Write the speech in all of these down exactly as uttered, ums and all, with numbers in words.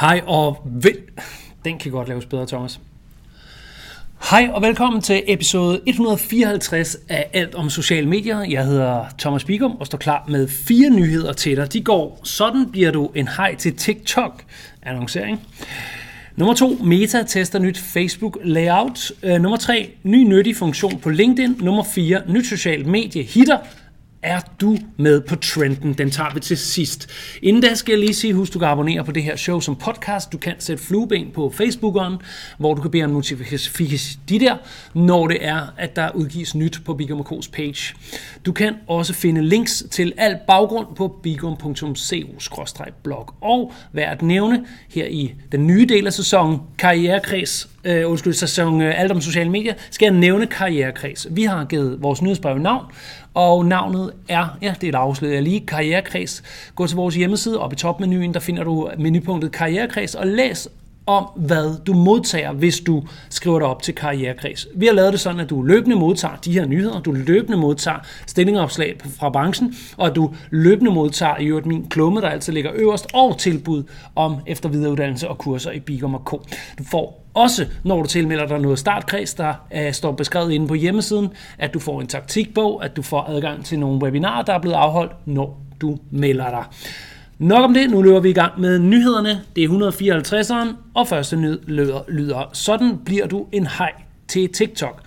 Hej og vel... Den kan godt laves bedre, Thomas. Hej og velkommen til episode et hundrede og fireoghalvtreds af Alt om Sociale Medier. Jeg hedder Thomas Bigum og står klar med fire nyheder til dig. De går, sådan bliver du en hej til TikTok annoncering. Nummer to, Meta tester nyt Facebook layout. Nummer tre, ny nyttig funktion på LinkedIn. Nummer fire, nyt socialt medie hitter. Er du med på trenden? Den tager vi til sidst. Inden da skal jeg lige sige, husk du kan abonnere på det her show som podcast. Du kan sætte flueben på Facebookeren, hvor du kan bede om notifications de der, når det er, at der udgives nyt på Bigum og Co's page. Du kan også finde links til al baggrund på bigum punktum co bindestreg blog. Og værd at nævne her i den nye del af sæsonen, Karrierekreds, Uh, undskyld, sæson uh, alt om sociale medier, skal jeg nævne Karrierekreds. Vi har givet vores nyhedsbrev navn, og navnet er, ja, det er et afsløret jeg lige, Karrierekreds. Gå til vores hjemmeside, op i topmenuen, der finder du menupunktet Karrierekreds, og læs om, hvad du modtager, hvis du skriver dig op til Karrierekreds. Vi har lavet det sådan, at du løbende modtager de her nyheder, du løbende modtager stillingsopslag fra branchen, og at du løbende modtager i øvrigt min klumme, der altid ligger øverst, og tilbud om efter- og videreuddannelse og kurser i Bigum og Co. Du får også, når du tilmelder dig noget startkreds, der uh, står beskrevet inde på hjemmesiden, at du får en taktikbog, at du får adgang til nogle webinarer, der er blevet afholdt, når du melder dig. Nok om det, nu løber vi i gang med nyhederne. Det er et hundrede og fireoghalvtredseren, og første nyhed lyder, sådan bliver du en hej til TikTok.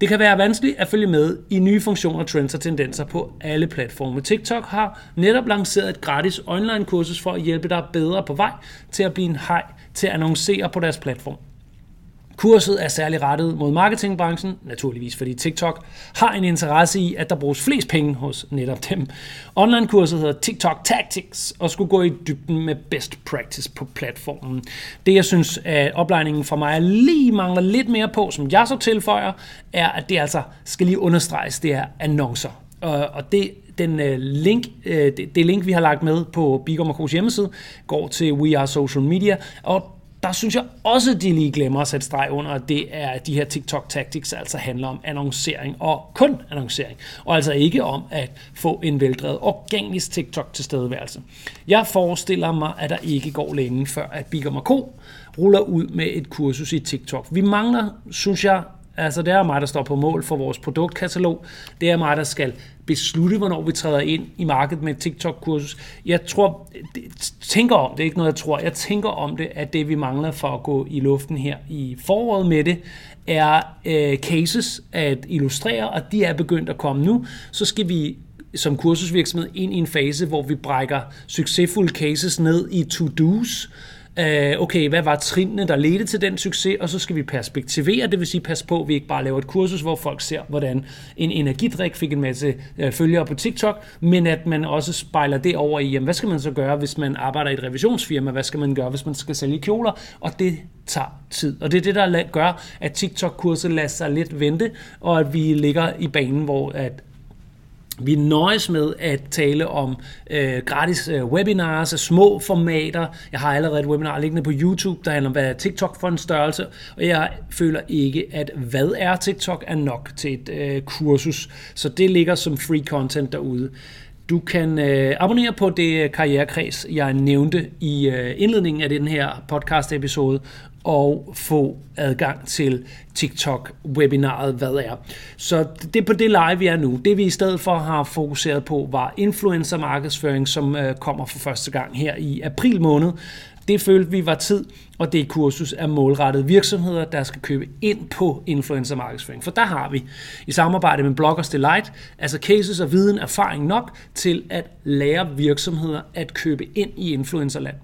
Det kan være vanskeligt at følge med i nye funktioner, trends og tendenser på alle platforme. TikTok har netop lanceret et gratis online-kursus for at hjælpe dig bedre på vej til at blive en hej til at annoncere på deres platform. Kurset er særligt rettet mod marketingbranchen, naturligvis fordi TikTok har en interesse i, at der bruges flest penge hos netop dem. Online-kurset hedder TikTok Tactics og skulle gå i dybden med best practice på platformen. Det, jeg synes, at oplejningen for mig lige mangler lidt mere på, som jeg så tilføjer, er, at det altså skal lige understreges, det er annoncer. Og det, den link, det link, vi har lagt med på Bigum og Co's hjemmeside, går til We Are Social Media, og der synes jeg også, de lige glemmer at sætte streg under, at det er, at de her TikTok Tactics altså handler om annoncering og kun annoncering, og altså ikke om at få en veldrevet organisk TikTok tilstedeværelse. Jeg forestiller mig, at der ikke går længe før, at Bigum og Co ruller ud med et kursus i TikTok. Vi mangler, synes jeg, altså det er mig, der står på mål for vores produktkatalog. Det er mig, der skal beslutte, hvornår vi træder ind i markedet med et TikTok-kursus. Jeg tror, tænker om det, ikke noget jeg tror, jeg tænker om det, at det vi mangler for at gå i luften her i foråret med det, er øh, cases at illustrere, og de er begyndt at komme nu. Så skal vi som kursusvirksomhed ind i en fase, hvor vi brækker succesfulde cases ned i to-dos, okay, hvad var trinene, der ledte til den succes, og så skal vi perspektivere, det vil sige passe på, at vi ikke bare laver et kursus, hvor folk ser, hvordan en energidrik fik en masse følgere på TikTok, men at man også spejler det over i, jamen, hvad skal man så gøre, hvis man arbejder i et revisionsfirma, hvad skal man gøre, hvis man skal sælge kjoler, og det tager tid, og det er det, der gør, at TikTok-kurset lader sig lidt vente, og at vi ligger i banen, hvor at vi nøjes med at tale om øh, gratis øh, webinars, små formater. Jeg har allerede et webinar liggende på YouTube, der handler om, hvad er TikTok for en størrelse, og jeg føler ikke, at hvad er TikTok er nok til et øh, kursus. Så det ligger som free content derude. Du kan øh, abonnere på det karrierekreds, jeg nævnte i øh, indledningen af den her podcast-episode, og få adgang til TikTok-webinaret, hvad er. Så det er på det leje, vi er nu. Det vi i stedet for har fokuseret på, var influencer-markedsføring, som øh, kommer for første gang her i april måned. Det følte vi var tid, og det kursus er målrettet virksomheder, der skal købe ind på influencer-markedsføring. For der har vi i samarbejde med Bloggers Delight, altså cases og viden, erfaring nok til at lære virksomheder at købe ind i influencerland.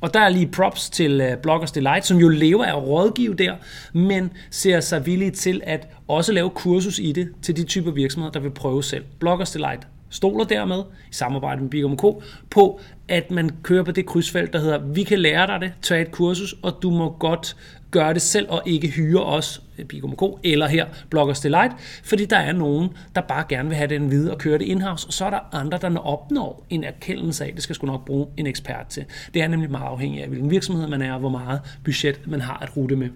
Og der er lige props til Bloggers Delight, som jo lever af at rådgive der, men ser sig villige til at også lave kursus i det til de typer virksomheder, der vil prøve selv. Bloggers Delight stoler dermed, i samarbejde med Bigum og Co, på, at man kører på det krydsfelt, der hedder, vi kan lære dig det, tage et kursus, og du må godt gøre det selv, og ikke hyre os, Bigum og Co, eller her, Bloggers Delight, fordi der er nogen, der bare gerne vil have den viden og køre det in-house, og så er der andre, der opnår en erkendelse af, det skal sgu nok bruge en ekspert til. Det er nemlig meget afhængigt af, hvilken virksomhed man er, og hvor meget budget man har at rute med.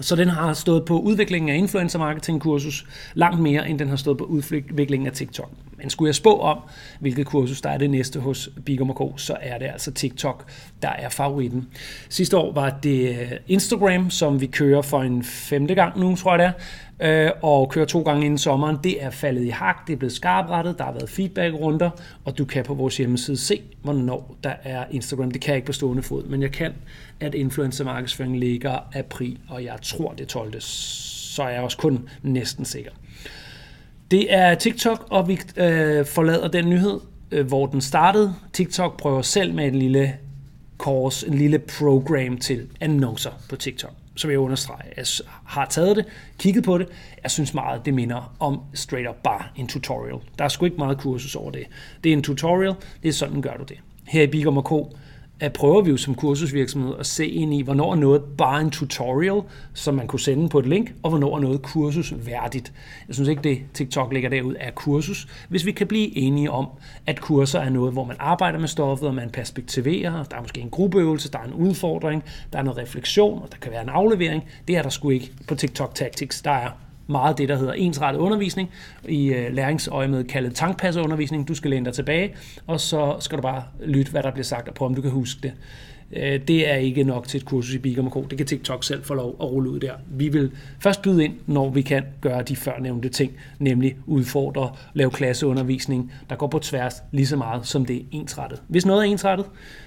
Så den har stået på udviklingen af influencer marketing kursus langt mere, end den har stået på udviklingen af TikTok. Men skulle jeg spå om, hvilket kursus der er det næste hos Bigum og Co, så er det altså TikTok, der er favoritten. Sidste år var det Instagram, som vi kører for en femte gang nu, tror jeg det er. Og kører to gange inden sommeren. Det er faldet i hak, det er blevet skarprettet, der har været feedbackrunder, og du kan på vores hjemmeside se, hvornår der er Instagram. Det kan jeg ikke på stående fod, men jeg kan, at influencer-markedsføring ligger april, og jeg tror det tolvte, så er jeg også kun næsten sikker. Det er TikTok, og vi øh, forlader den nyhed, øh, hvor den startede. TikTok prøver selv med en lille course, en lille program til annoncer på TikTok. Som jeg understreger, jeg har taget det, kigget på det. Jeg synes meget, det minder om straight up bare en tutorial. Der er sgu ikke meget kursus over det. Det er en tutorial, det er sådan, gør du det. Her i Bigum og Co. prøver vi jo som kursusvirksomhed at se ind i, hvornår er noget bare en tutorial, som man kunne sende på et link, og hvornår er noget kursusværdigt. Jeg synes ikke, det TikTok ligger derud er kursus. Hvis vi kan blive enige om, at kurser er noget, hvor man arbejder med stoffet, og man perspektiverer, der er måske en gruppeøvelse, der er en udfordring, der er noget refleksion, og der kan være en aflevering. Det er der sgu ikke på TikTok Tactics. Der er meget det, der hedder ensrettet undervisning, i læringsøjemed kaldet tankpasseundervisning. Du skal læne dig tilbage, og så skal du bare lytte, hvad der bliver sagt, og prøve, om du kan huske det. Det er ikke nok til et kursus i Bigum og Co. Det kan TikTok selv få lov at rulle ud der. Vi vil først byde ind, når vi kan gøre de førnævnte ting, nemlig udfordre, lave klasseundervisning, der går på tværs lige så meget, som det er ensrettet. Hvis noget er ensrettet,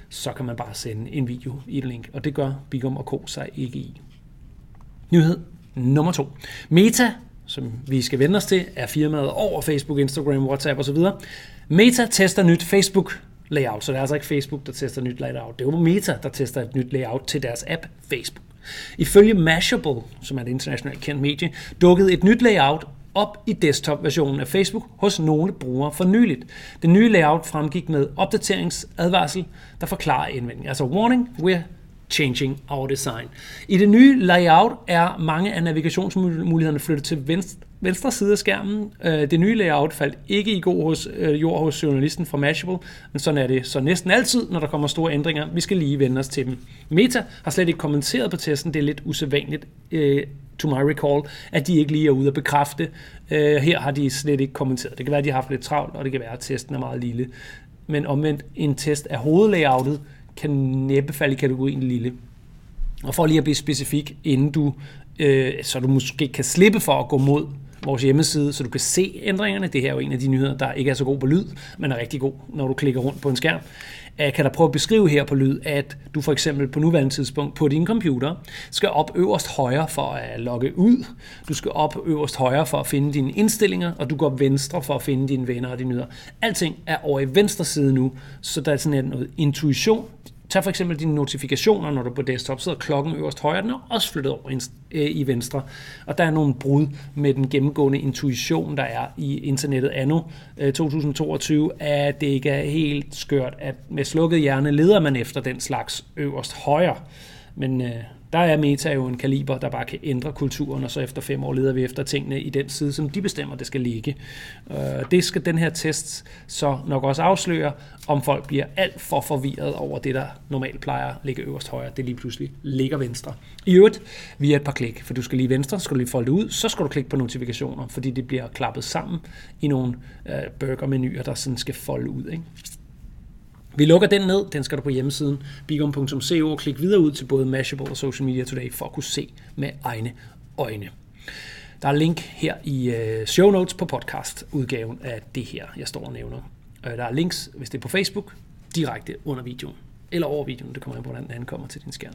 så kan man bare sende en video i et link, og det gør Bigum og Co. sig ikke i. Nyhed nummer to. Meta, som vi skal vende os til, er firmaet over Facebook, Instagram, WhatsApp osv. Meta tester nyt Facebook layout, så det er altså ikke Facebook, der tester nyt layout. Det er jo Meta, der tester et nyt layout til deres app Facebook. Ifølge Mashable, som er et internationalt kendt medie, dukkede et nyt layout op i desktop-versionen af Facebook hos nogle brugere for nyligt. Det nye layout fremgik med opdateringsadvarsel, der forklarer indvendingen. Altså warning, we're changing our design. I det nye layout er mange af navigationsmulighederne flyttet til venstre, venstre side af skærmen. Det nye layout faldt ikke i god hos, jord hos journalisten fra Mashable, men sådan er det så næsten altid, når der kommer store ændringer. Vi skal lige vende os til dem. Meta har slet ikke kommenteret på testen. Det er lidt usædvanligt, to my recall, at de ikke lige er ude at bekræfte. Her har de slet ikke kommenteret. Det kan være, at de har haft lidt travlt, og det kan være, at testen er meget lille. Men omvendt, en test af hovedlayoutet kan næppe falde i kategorien lille. Og for lige at blive specifik, inden du, øh, så du måske kan slippe for at gå mod vores hjemmeside, så du kan se ændringerne. Det her er jo en af de nyheder, der ikke er så god på lyd, men er rigtig god, når du klikker rundt på en skærm. Jeg kan da prøve at beskrive her på lyd, at du for eksempel på nuværende tidspunkt på din computer skal op øverst højre for at logge ud. Du skal op øverst højre for at finde dine indstillinger, og du går venstre for at finde dine venner og dine nyheder. Alting er over i venstre side nu, så der er sådan noget intuition. Tag for eksempel dine notifikationer, når du på desktop sidder klokken øverst højre, den er også flyttet over i venstre. Og der er nogle brud med den gennemgående intuition, der er i internettet anno tyve toogtyve, at det ikke er helt skørt, at med slukket hjerne leder man efter den slags øverst højre. Men øh, der er Meta jo en kaliber, der bare kan ændre kulturen, og så efter fem år leder vi efter tingene i den side, som de bestemmer, det skal ligge. Øh, det skal den her test så nok også afsløre, om folk bliver alt for forvirret over det, der normalt plejer at ligge øverst højre. Det lige pludselig ligger venstre. I øvrigt via et par klik, for du skal lige venstre, skal du lige folde ud, så skal du klikke på notifikationer, fordi det bliver klappet sammen i nogle øh, burgermenuer, der sådan skal folde ud, ikke? Vi lukker den ned, den skal du på hjemmesiden bigum punktum co og klik videre ud til både Mashable og Social Media Today for at kunne se med egne øjne. Der er link her i show notes på podcastudgaven af det her, jeg står og nævner. Der er links, hvis det er på Facebook, direkte under videoen. Eller over videoen, det kommer an på, hvordan den ankommer til din skærm.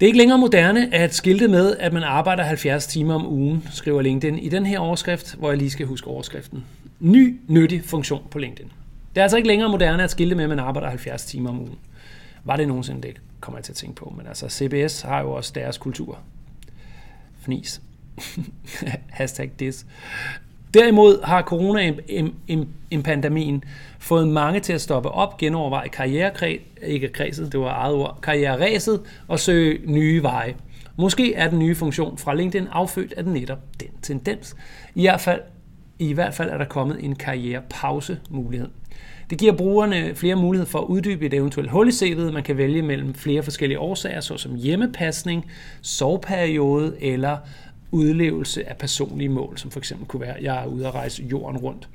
Det er ikke længere moderne at skilte med, at man arbejder halvfjerds timer om ugen, skriver LinkedIn i den her overskrift, hvor jeg lige skal huske overskriften. Ny nyttig funktion på LinkedIn. Det er altså ikke længere moderne at skilte med, at man arbejder halvfjerds timer om ugen. Var det nogensinde det, kommer jeg til at tænke på. Men altså, C B S har jo også deres kultur. Fnis. Hashtag this. Derimod har corona-pandemien fået mange til at stoppe op, genoverveje karrierekredset, ikke kredset, det var eget ord, karriereræset og søge nye veje. Måske er den nye funktion fra LinkedIn affødt af netop den tendens. I hvert fald, i hvert fald er der kommet en karrierepause-mulighed. Det giver brugerne flere muligheder for at uddybe et eventuelt hul i C V'et. Man kan vælge mellem flere forskellige årsager, såsom hjemmepasning, soveperiode eller udlevelse af personlige mål, som for eksempel kunne være, at jeg er ude at rejse jorden rundt.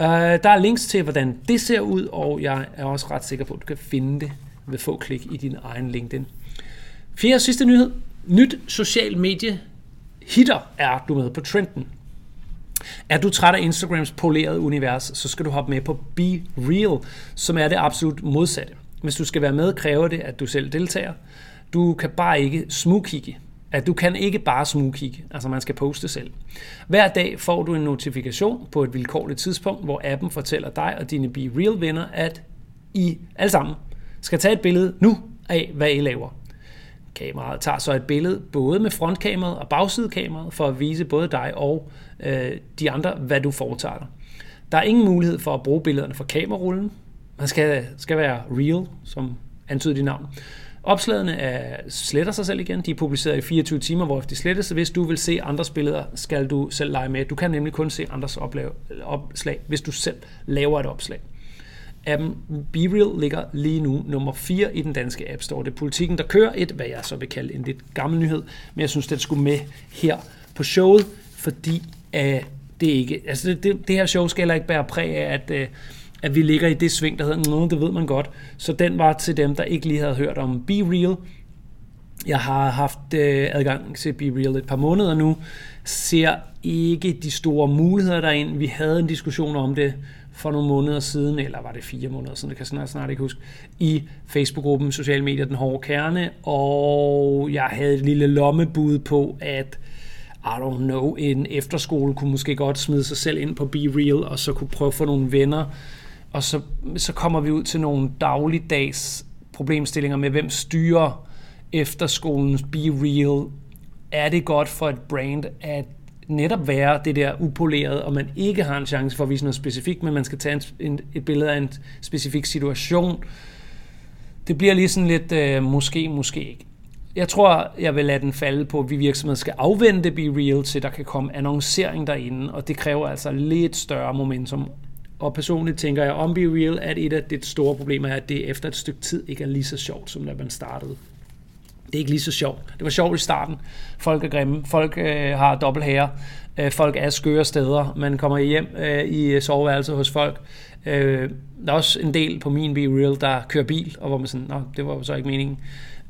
Uh, der er links til, hvordan det ser ud, og jeg er også ret sikker på, at du kan finde det ved få klik i din egen LinkedIn. Fjerde sidste nyhed. Nyt social medie hitter er du med på trenden. Er du træt af Instagrams polerede univers, så skal du hoppe med på BeReal, som er det absolut modsatte. Hvis du skal være med, kræver det, at du selv deltager. Du kan bare ikke smugkigge. At du kan ikke bare smugkigge, altså man skal poste selv. Hver dag får du en notifikation på et vilkårligt tidspunkt, hvor appen fortæller dig og dine BeReal-venner, at I alle sammen skal tage et billede nu af, hvad I laver. Kameraet tager så et billede både med frontkameraet og bagsidekameraet for at vise både dig og øh, de andre, hvad du foretager dig. Der er ingen mulighed for at bruge billederne fra kamerarullen. Man skal, skal være real, som antyder dit navn. Opslagene er, sletter sig selv igen. De er publiceret i fireogtyve timer, hvor de slettes. Hvis du vil se andres billeder, skal du selv lege med. Du kan nemlig kun se andres opslag, hvis du selv laver et opslag. Appen BeReal ligger lige nu nummer fire i den danske App Store. Det er politikken, der kører et, hvad jeg så vil kalde en lidt gammel nyhed, men jeg synes, den skulle med her på showet, fordi uh, det ikke, altså det, det, det her show skal heller ikke bære præg af, at, uh, at vi ligger i det sving, der hedder noget, det ved man godt. Så den var til dem, der ikke lige havde hørt om BeReal. Jeg har haft uh, adgang til BeReal et par måneder nu, ser ikke de store muligheder derinde. Vi havde en diskussion om det for nogle måneder siden, eller var det fire måneder siden, det kan jeg snart, snart ikke huske, i Facebook-gruppen Social Media Den Hårde Kerne, og jeg havde et lille lommebud på, at I don't know, en efterskole kunne måske godt smide sig selv ind på BeReal, og så kunne prøve at få nogle venner, og så, så kommer vi ud til nogle dagligdags problemstillinger med, hvem styrer efterskolens BeReal. Er det godt for et brand at netop være det der upolerede, og man ikke har en chance for at vise noget specifikt, men man skal tage en, et billede af en specifik situation? Det bliver lige sådan lidt øh, måske, måske ikke. Jeg tror, jeg vil lade den falde på, at vi virksomheder skal afvente BeReal, til der kan komme annoncering derinde, og det kræver altså lidt større momentum. Og personligt tænker jeg om BeReal, at et af det store problemer er, at det efter et stykke tid ikke er lige så sjovt, som da man startede. Det er ikke lige så sjovt. Det var sjovt i starten. Folk er grimme. Folk øh, har dobbelthære. Øh, folk er skøre steder. Man kommer hjem øh, i soveværelset hos folk. Øh, der er også en del på min BeReal, der kører bil, og hvor man sådan, nå, det var jo så ikke meningen.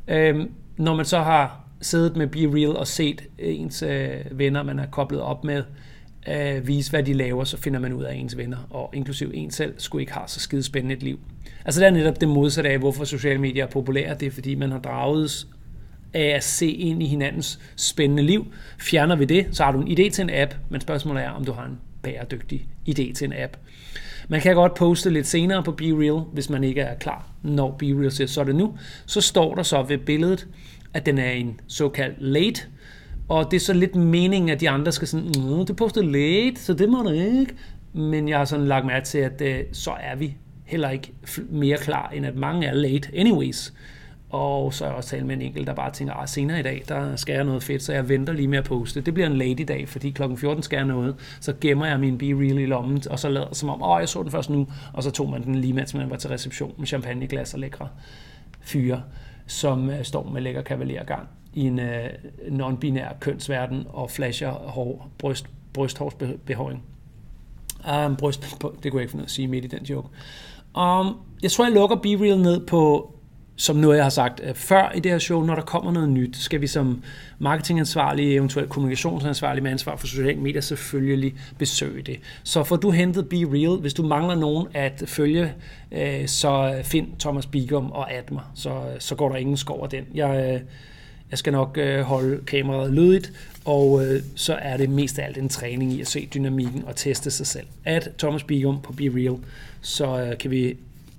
Øh, når man så har siddet med BeReal og set ens øh, venner, man har koblet op med, øh, vise hvad de laver, så finder man ud af ens venner, og inklusiv en selv, skulle ikke have så skide spændende et liv. Altså det er netop det modsatte af, hvorfor sociale medier er populære. Det er fordi, man har draget af at se ind i hinandens spændende liv. Fjerner vi det, så har du en idé til en app, men spørgsmålet er, om du har en bæredygtig idé til en app. Man kan godt poste lidt senere på BeReal, hvis man ikke er klar, når BeReal siger, så er det nu. Så står der så ved billedet, at den er en såkaldt late, og det er så lidt meningen, at de andre skal sådan, du postede late, så det må du ikke. Men jeg har sådan lagt mærke til, at øh, så er vi heller ikke mere klar, end at mange er late anyways. Og så er jeg også talt med en enkelt, der bare tænker, at senere i dag, der skal jeg noget fedt, så jeg venter lige med at poste. Det bliver en late i dag, fordi klokken fjorten skal jeg noget. Så gemmer jeg min BeReal i lommen, og så lader som om, åh, jeg så den først nu. Og så tog man den lige, mens man var til reception med champagneglas og lækre fyre, som står med lækker kavalergang i en øh, non-binær kønsverden og flasher hår, bryst, brysthårsbehøjning. Um, bryst, det kunne jeg ikke finde at sige midt i den joke. Um, jeg tror, jeg lukker BeReal ned på, som noget jeg har sagt før i det her show, når der kommer noget nyt, skal vi som marketingansvarlige, eventuelt kommunikationsansvarlige med ansvar for sociale medier selvfølgelig besøge det. Så får du hentet BeReal. Hvis du mangler nogen at følge, så find Thomas Bigum og add mig, så, så går der ingen skov af den. Jeg, jeg skal nok holde kameraet lødigt, og så er det mest af alt en træning i at se dynamikken og teste sig selv. Add Thomas Bigum på BeReal, så kan vi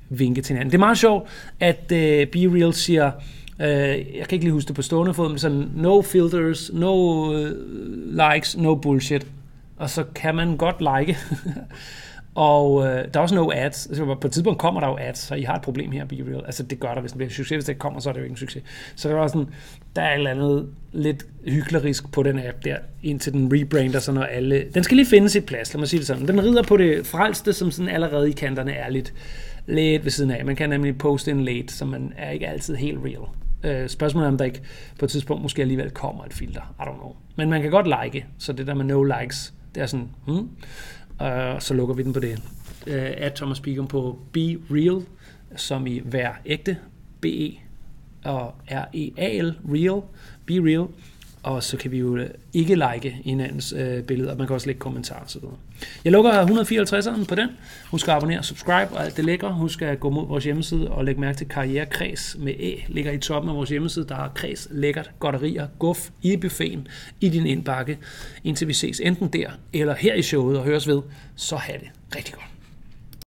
vinke til hinanden. Det er meget sjovt, at øh, BeReal siger, øh, jeg kan ikke lige huske det på stående fod, men sådan, no filters, no øh, likes, no bullshit. Og så kan man godt like. og øh, der er også no ads. Altså, på et tidspunkt kommer der jo ads, så I har et problem her, BeReal. Altså det gør der, hvis det bliver succes. Hvis det ikke kommer, så er det jo ikke en succes. Så der er sådan, der er et eller andet lidt hyklerisk på den app der, indtil den rebrander sig, når alle... Den skal lige finde sit plads, lad mig sige det sådan. Den rider på det frelste, som sådan allerede i kanterne er lidt... lidt ved siden af. Man kan nemlig poste en late, så man er ikke altid helt real. Øh, spørgsmålet er, om der ikke på et tidspunkt måske alligevel kommer et filter. I don't know. Men man kan godt like, så det der med no likes, det er sådan, hmm. øh, så lukker vi den på det. Øh, at Thomas Bigum på BeReal, som i vær ægte, B-E og R-E-A-L, real, BeReal. Og så kan vi jo ikke like hinandens øh, billeder, og man kan også lægge kommentarer og så videre. Jeg lukker et hundrede fireoghalvtredseren på den. Husk at abonnere, subscribe og alt det lækre. Husk at gå mod vores hjemmeside og lægge mærke til Karrierekreds med æ. Ligger i toppen af vores hjemmeside. Der er kreds, lækkert, godterier, guf i buffeten, i din indbakke. Indtil vi ses enten der eller her i showet og høres ved, så have det rigtig godt.